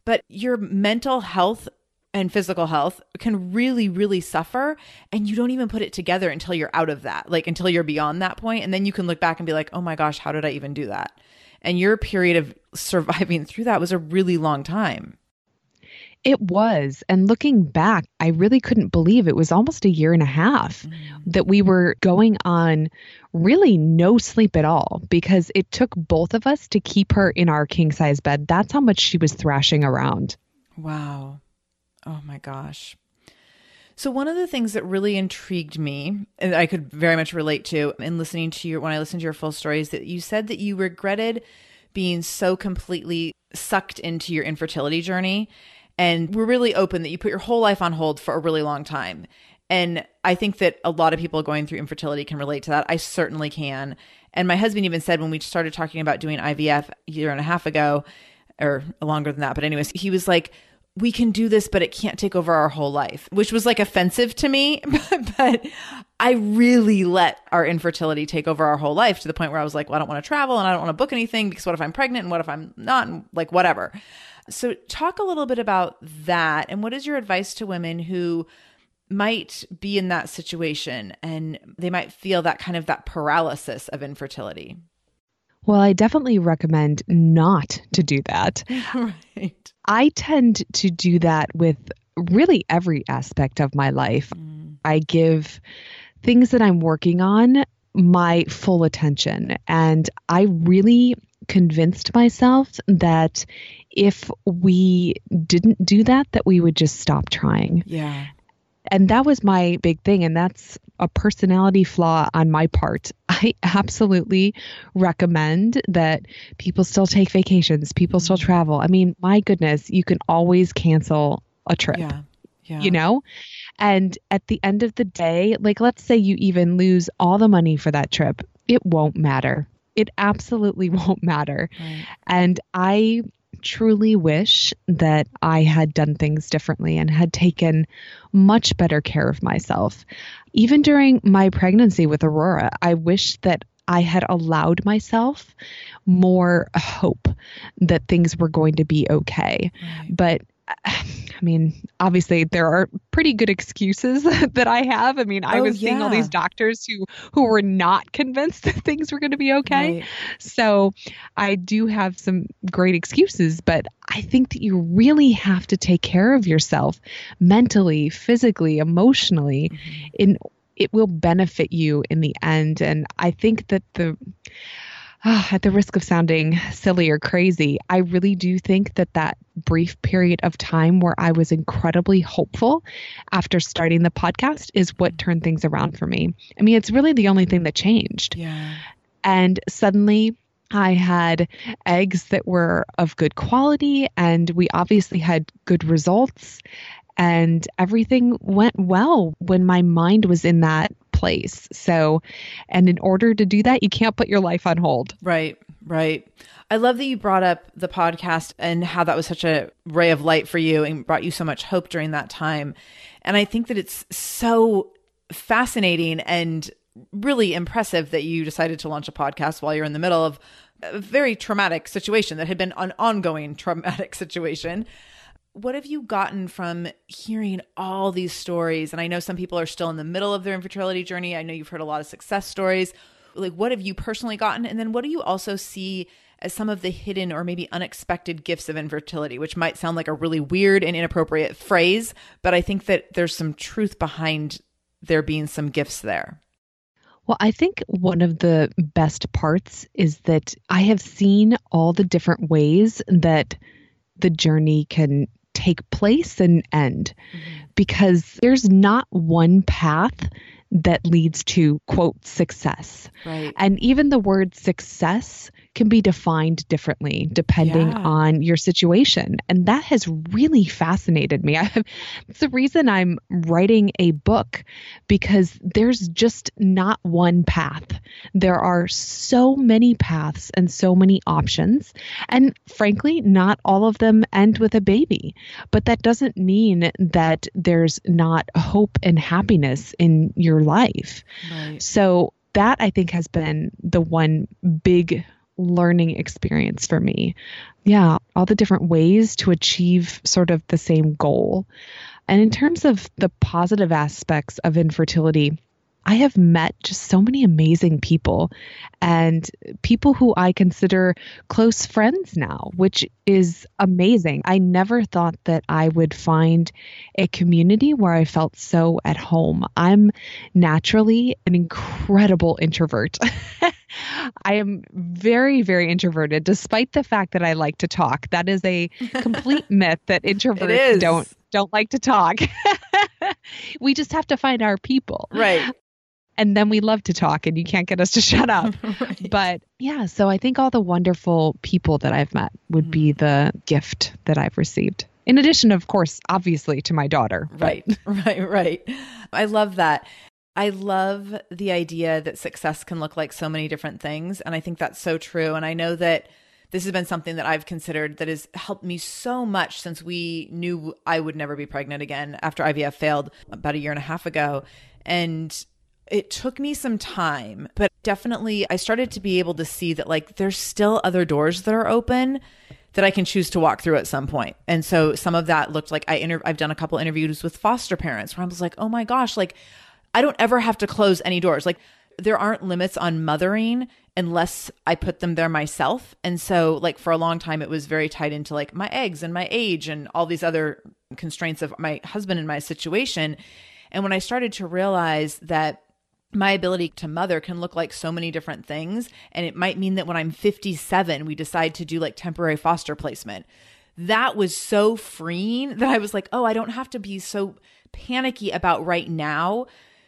But your mental health and physical health can really, really suffer. And you don't even put it together until you're out of that, like until you're beyond that point. And then you can look back and be like, oh my gosh, how did I even do that? And your period of surviving through that was a really long time. It was. And looking back, I really couldn't believe it was almost a year and a half that we were going on really no sleep at all, because it took both of us to keep her in our king size bed. That's how much she was thrashing around. Wow. Oh my gosh. So one of the things that really intrigued me, and I could very much relate to in listening to your, when I listened to your full story, is that you said that you regretted being so completely sucked into your infertility journey. And we're really open that you put your whole life on hold for a really long time. And I think that a lot of people going through infertility can relate to that. I certainly can. And my husband even said when we started talking about doing IVF a year and a half ago, or longer than that, but anyways, he was like, we can do this, but it can't take over our whole life, which was like offensive to me. But I really let our infertility take over our whole life to the point where I was like, well, I don't want to travel and I don't want to book anything because what if I'm pregnant and what if I'm not, and like whatever. So talk a little bit about that. And what is your advice to women who might be in that situation and they might feel that kind of that paralysis of infertility? Well, I definitely recommend not to do that. Right. I tend to do that with really every aspect of my life. I give things that I'm working on my full attention. And I really convinced myself that if we didn't do that, that we would just stop trying. Yeah. And that was my big thing. And that's a personality flaw on my part. I absolutely recommend that people still take vacations, people still travel. I mean, my goodness, you can always cancel a trip, you know? And at the end of the day, like, let's say you even lose all the money for that trip. It won't matter. It absolutely won't matter. Right. And I truly wish that I had done things differently and had taken much better care of myself. Even during my pregnancy with Aurora, I wish that I had allowed myself more hope that things were going to be okay. Right. But I mean, obviously there are pretty good excuses that I have. I mean, I was seeing all these doctors who were not convinced that things were going to be okay. Right. So I do have some great excuses, but I think that you really have to take care of yourself mentally, physically, emotionally. It will benefit you in the end. And I think that at the risk of sounding silly or crazy, I really do think that brief period of time where I was incredibly hopeful after starting the podcast is what turned things around for me. I mean, it's really the only thing that changed. Yeah. And suddenly I had eggs that were of good quality and we obviously had good results and everything went well when my mind was in that place. So, and in order to do that, you can't put your life on hold. Right, right. I love that you brought up the podcast and how that was such a ray of light for you and brought you so much hope during that time. And I think that it's so fascinating and really impressive that you decided to launch a podcast while you're in the middle of a very traumatic situation that had been an ongoing traumatic situation. What have you gotten from hearing all these stories? And I know some people are still in the middle of their infertility journey. I know you've heard a lot of success stories. Like, what have you personally gotten? And then what do you also see as some of the hidden or maybe unexpected gifts of infertility, which might sound like a really weird and inappropriate phrase, but I think that there's some truth behind there being some gifts there. Well, I think one of the best parts is that I have seen all the different ways that the journey can take place and end, because there's not one path that leads to, quote, success. Right. And even the word success can be defined differently depending on your situation. And that has really fascinated me. It's the reason I'm writing a book, because there's just not one path. There are so many paths and so many options. And frankly, not all of them end with a baby. But that doesn't mean that there's not hope and happiness in your life. Right. So that I think has been the one big learning experience for me. Yeah, all the different ways to achieve sort of the same goal. And in terms of the positive aspects of infertility, I have met just so many amazing people and people who I consider close friends now, which is amazing. I never thought that I would find a community where I felt so at home. I'm naturally an incredible introvert. I am very, very introverted, despite the fact that I like to talk. That is a complete myth that introverts don't like to talk. We just have to find our people. Right. And then we love to talk and you can't get us to shut up. Right. But yeah, so I think all the wonderful people that I've met would be the gift that I've received. In addition, of course, obviously to my daughter. Right, right. I love that. I love the idea that success can look like so many different things. And I think that's so true. And I know that this has been something that I've considered that has helped me so much since we knew I would never be pregnant again after IVF failed about a year and a half ago. And it took me some time, but definitely I started to be able to see that like there's still other doors that are open that I can choose to walk through at some point. And so some of that looked like I've done a couple interviews with foster parents where I was like, oh my gosh, like I don't ever have to close any doors. Like there aren't limits on mothering unless I put them there myself. And so like for a long time, it was very tied into like my eggs and my age and all these other constraints of my husband and my situation. And when I started to realize that my ability to mother can look like so many different things. And it might mean that when I'm 57, we decide to do like temporary foster placement. That was so freeing that I was like, oh, I don't have to be so panicky about right now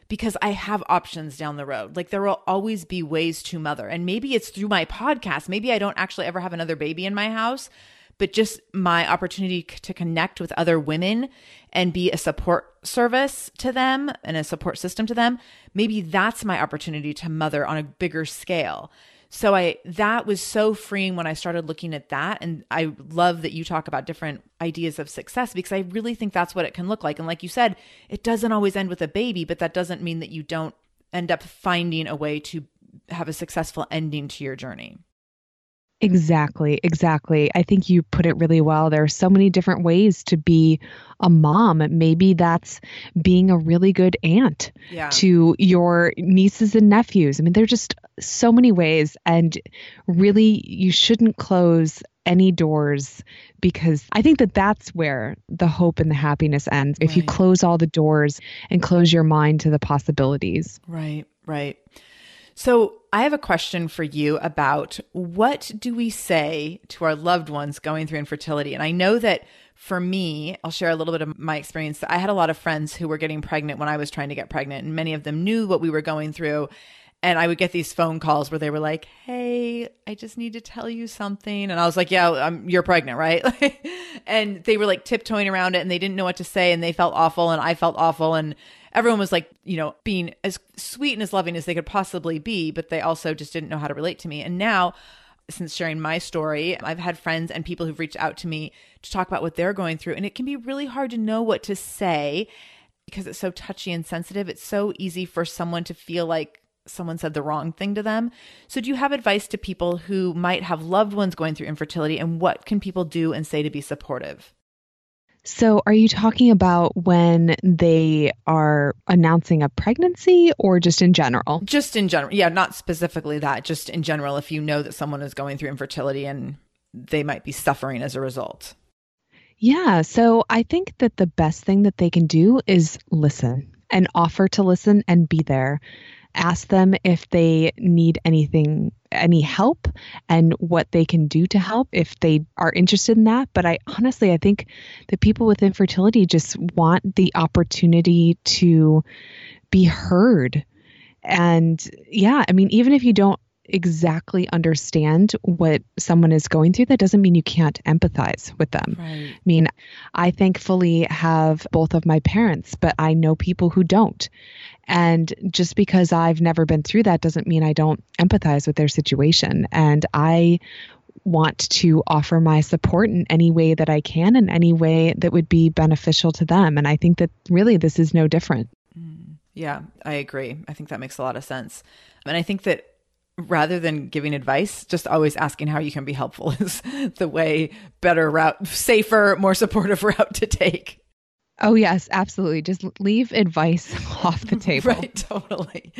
because I have options down the road. Like there will always be ways to mother. And maybe it's through my podcast. Maybe I don't actually ever have another baby in my house, but just my opportunity to connect with other women and be a support service to them and a support system to them. Maybe that's my opportunity to mother on a bigger scale. So that was so freeing when I started looking at that. And I love that you talk about different ideas of success because I really think that's what it can look like. And like you said, it doesn't always end with a baby, but that doesn't mean that you don't end up finding a way to have a successful ending to your journey. Exactly. I think you put it really well. There are so many different ways to be a mom. Maybe that's being a really good aunt to your nieces and nephews. I mean, there are just so many ways. And really, you shouldn't close any doors because I think that that's where the hope and the happiness ends. If you close all the doors and close your mind to the possibilities. Right. So I have a question for you about what do we say to our loved ones going through infertility? And I know that for me, I'll share a little bit of my experience. I had a lot of friends who were getting pregnant when I was trying to get pregnant, and many of them knew what we were going through. And I would get these phone calls where they were like, hey, I just need to tell you something. And I was like, yeah, you're pregnant, right? And they were like tiptoeing around it and they didn't know what to say. And they felt awful and I felt awful. And everyone was like, you know, being as sweet and as loving as they could possibly be, but they also just didn't know how to relate to me. And now, since sharing my story, I've had friends and people who've reached out to me to talk about what they're going through. And it can be really hard to know what to say because it's so touchy and sensitive. It's so easy for someone to feel like someone said the wrong thing to them. So do you have advice to people who might have loved ones going through infertility and what can people do and say to be supportive? So are you talking about when they are announcing a pregnancy or just in general? Just in general. Yeah, not specifically that, just in general, if you know that someone is going through infertility and they might be suffering as a result. Yeah. So I think that the best thing that they can do is listen and offer to listen and be there. Ask them if they need anything, any help, and what they can do to help if they are interested in that. But I think that people with infertility just want the opportunity to be heard. And yeah, I mean, even if you don't exactly understand what someone is going through, that doesn't mean you can't empathize with them. Right. I mean, I thankfully have both of my parents, but I know people who don't. And just because I've never been through that doesn't mean I don't empathize with their situation. And I want to offer my support in any way that I can, in any way that would be beneficial to them. And I think that really this is no different. Yeah, I agree. I think that makes a lot of sense. And I think that rather than giving advice, just always asking how you can be helpful is the way, better route, safer, more supportive route to take. Oh, yes, absolutely. Just leave advice off the table. Right, totally.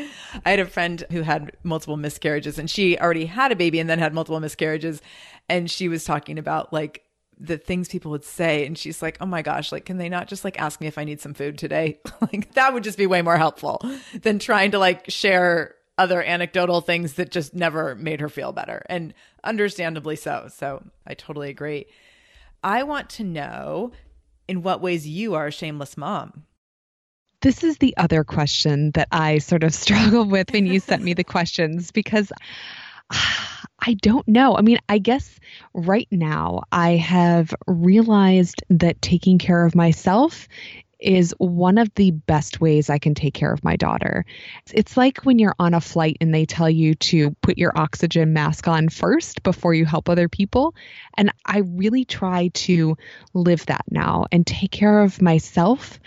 I had a friend who had multiple miscarriages, and she already had a baby and then had multiple miscarriages. And she was talking about like the things people would say. And she's like, oh my gosh, like, can they not just like ask me if I need some food today? Like that would just be way more helpful than trying to like share other anecdotal things that just never made her feel better. And understandably so. So I totally agree. I want to know in what ways you are a shameless mom. This is the other question that I sort of struggled with when you sent me the questions, because I don't know. I mean, I guess right now I have realized that taking care of myself is one of the best ways I can take care of my daughter. It's like when you're on a flight and they tell you to put your oxygen mask on first before you help other people. And I really try to live that now and take care of myself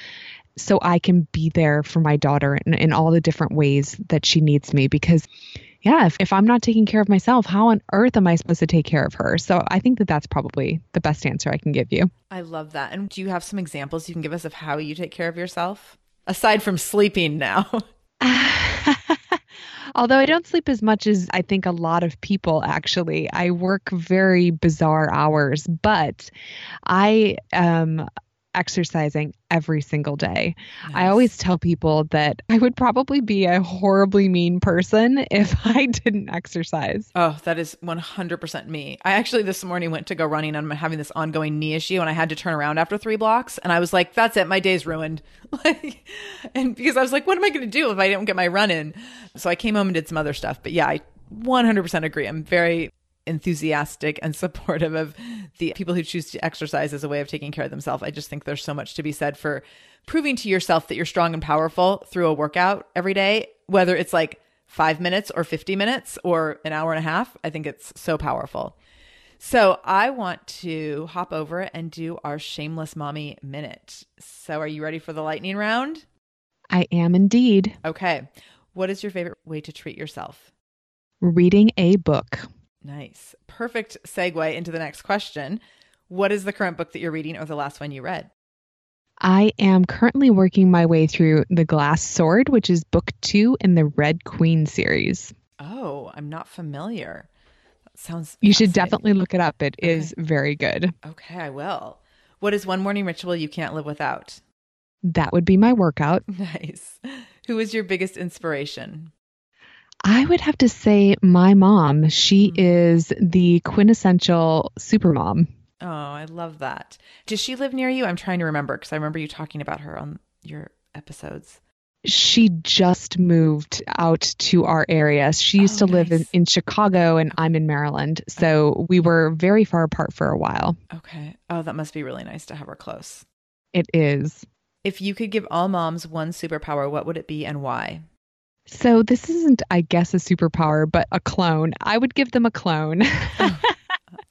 so I can be there for my daughter in all the different ways that she needs me. Because yeah, if I'm not taking care of myself, how on earth am I supposed to take care of her? So I think that that's probably the best answer I can give you. I love that. And do you have some examples you can give us of how you take care of yourself? Aside from sleeping now. Although I don't sleep as much as I think a lot of people, actually. I work very bizarre hours, but I am exercising every single day. Nice. I always tell people that I would probably be a horribly mean person if I didn't exercise. Oh, that is 100% me. I actually this morning went to go running and I'm having this ongoing knee issue and I had to turn around after 3 blocks and I was like, that's it. My day's ruined. And because I was like, what am I going to do if I don't get my run in? So I came home and did some other stuff. But yeah, I 100% agree. I'm very enthusiastic and supportive of the people who choose to exercise as a way of taking care of themselves. I just think there's so much to be said for proving to yourself that you're strong and powerful through a workout every day, whether it's like 5 minutes or 50 minutes or an hour and a half. I think it's so powerful. So I want to hop over and do our Shameless Mommy Minute. So are you ready for the lightning round? I am indeed. Okay. What is your favorite way to treat yourself? Reading a book. Nice. Perfect segue into the next question. What is the current book that you're reading or the last one you read? I am currently working my way through The Glass Sword, which is book 2 in the Red Queen series. Oh, I'm not familiar. That sounds fascinating. You should definitely look it up. It is very good. Okay, I will. What is one morning ritual you can't live without? That would be my workout. Nice. Who is your biggest inspiration? I would have to say my mom. She is the quintessential supermom. Oh, I love that. Does she live near you? I'm trying to remember because I remember you talking about her on your episodes. She just moved out to our area. She used to live in Chicago and I'm in Maryland. So we were very far apart for a while. Okay. Oh, that must be really nice to have her close. It is. If you could give all moms one superpower, what would it be and why? So this isn't, I guess, a superpower, but a clone. I would give them a clone.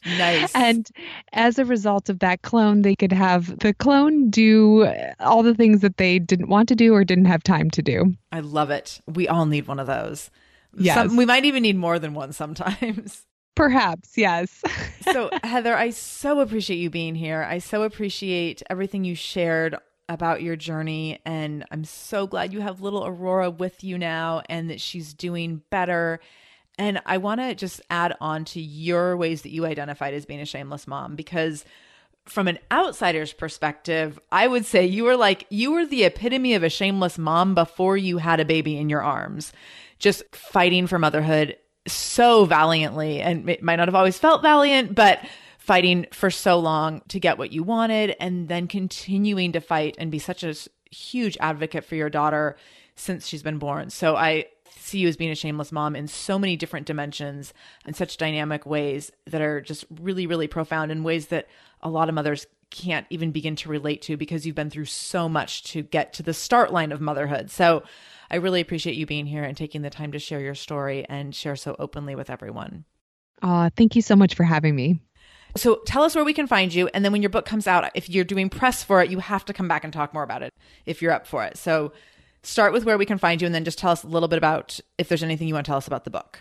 Nice. And as a result of that clone, they could have the clone do all the things that they didn't want to do or didn't have time to do. I love it. We all need one of those. Yes. We might even need more than one sometimes. Perhaps, yes. So Heather, I so appreciate you being here. I so appreciate everything you shared about your journey. And I'm so glad you have little Aurora with you now and that she's doing better. And I want to just add on to your ways that you identified as being a shameless mom, because from an outsider's perspective, I would say you were the epitome of a shameless mom before you had a baby in your arms, just fighting for motherhood so valiantly. And it might not have always felt valiant, but fighting for so long to get what you wanted and then continuing to fight and be such a huge advocate for your daughter since she's been born. So I see you as being a shameless mom in so many different dimensions and such dynamic ways that are just really, really profound in ways that a lot of mothers can't even begin to relate to because you've been through so much to get to the start line of motherhood. So I really appreciate you being here and taking the time to share your story and share so openly with everyone. Thank you so much for having me. So tell us where we can find you. And then when your book comes out, if you're doing press for it, you have to come back and talk more about it if you're up for it. So start with where we can find you and then just tell us a little bit about if there's anything you want to tell us about the book.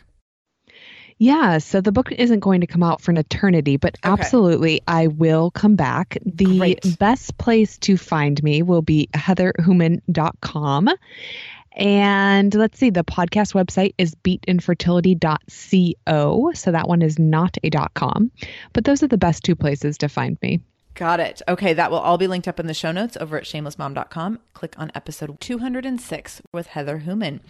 Yeah. So the book isn't going to come out for an eternity, but absolutely, I will come back. The best place to find me will be HeatherHuhman.com. And let's see, the podcast website is beatinfertility.co. So that one is not a .com, but those are the best two places to find me. Got it. Okay. That will all be linked up in the show notes over at shamelessmom.com. Click on episode 206 with Heather Huhman.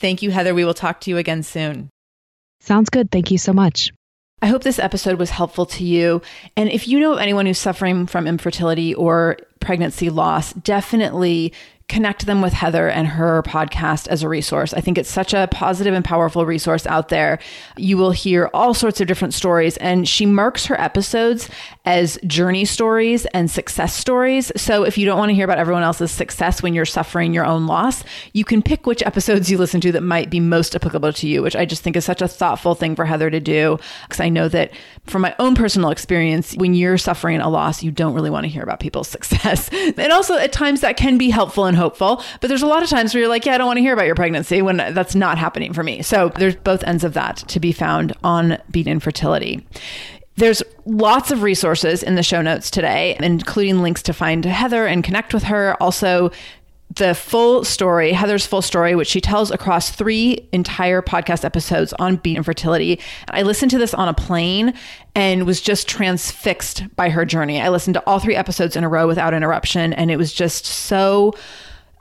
Thank you, Heather. We will talk to you again soon. Sounds good. Thank you so much. I hope this episode was helpful to you. And if you know of anyone who's suffering from infertility or pregnancy loss, definitely connect them with Heather and her podcast as a resource. I think it's such a positive and powerful resource out there. You will hear all sorts of different stories, and she marks her episodes as journey stories and success stories. So if you don't want to hear about everyone else's success when you're suffering your own loss, you can pick which episodes you listen to that might be most applicable to you, which I just think is such a thoughtful thing for Heather to do. Because I know that from my own personal experience, when you're suffering a loss, you don't really want to hear about people's success. And also at times that can be helpful and hopeful, but there's a lot of times where you're like, yeah, I don't want to hear about your pregnancy, when that's not happening for me. So there's both ends of that to be found on Beat Infertility. There's lots of resources in the show notes today, including links to find Heather and connect with her. Also, the full story, Heather's full story, which she tells across 3 entire podcast episodes on Beat Infertility. I listened to this on a plane and was just transfixed by her journey. I listened to all 3 episodes in a row without interruption, and it was just so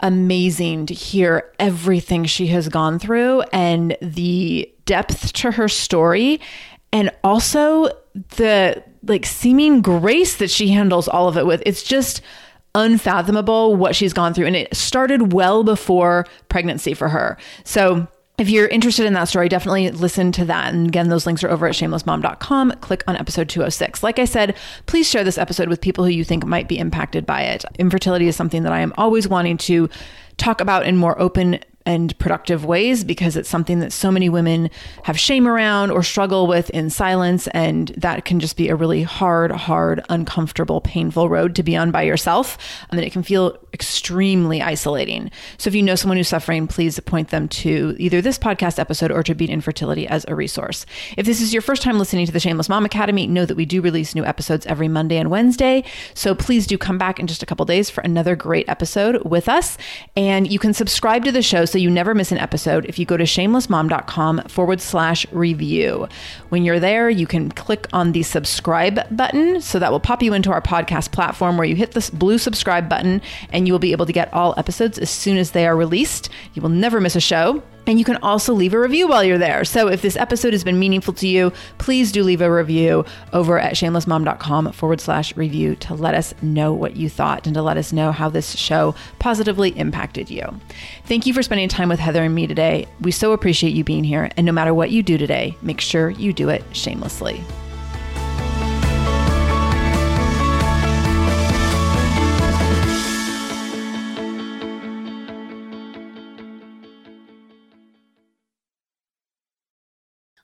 amazing to hear everything she has gone through and the depth to her story, and also the seeming grace that she handles all of it with. It's just unfathomable what she's gone through. And it started well before pregnancy for her. So if you're interested in that story, definitely listen to that. And again, those links are over at shamelessmom.com. Click on episode 206. Like I said, please share this episode with people who you think might be impacted by it. Infertility is something that I am always wanting to talk about in more open and productive ways, because it's something that so many women have shame around or struggle with in silence. And that can just be a really hard, uncomfortable, painful road to be on by yourself. And then it can feel extremely isolating. So if you know someone who's suffering, please point them to either this podcast episode or to Beat Infertility as a resource. If this is your first time listening to the Shameless Mom Academy, know that we do release new episodes every Monday and Wednesday. So please do come back in just a couple days for another great episode with us. And you can subscribe to the show so you never miss an episode if you go to shamelessmom.com/review. When you're there, you can click on the subscribe button. So that will pop you into our podcast platform, where you hit this blue subscribe button and you will be able to get all episodes as soon as they are released. You will never miss a show. And you can also leave a review while you're there. So if this episode has been meaningful to you, please do leave a review over at shamelessmom.com/review to let us know what you thought and to let us know how this show positively impacted you. Thank you for spending time with Heather and me today. We so appreciate you being here. And no matter what you do today, make sure you do it shamelessly.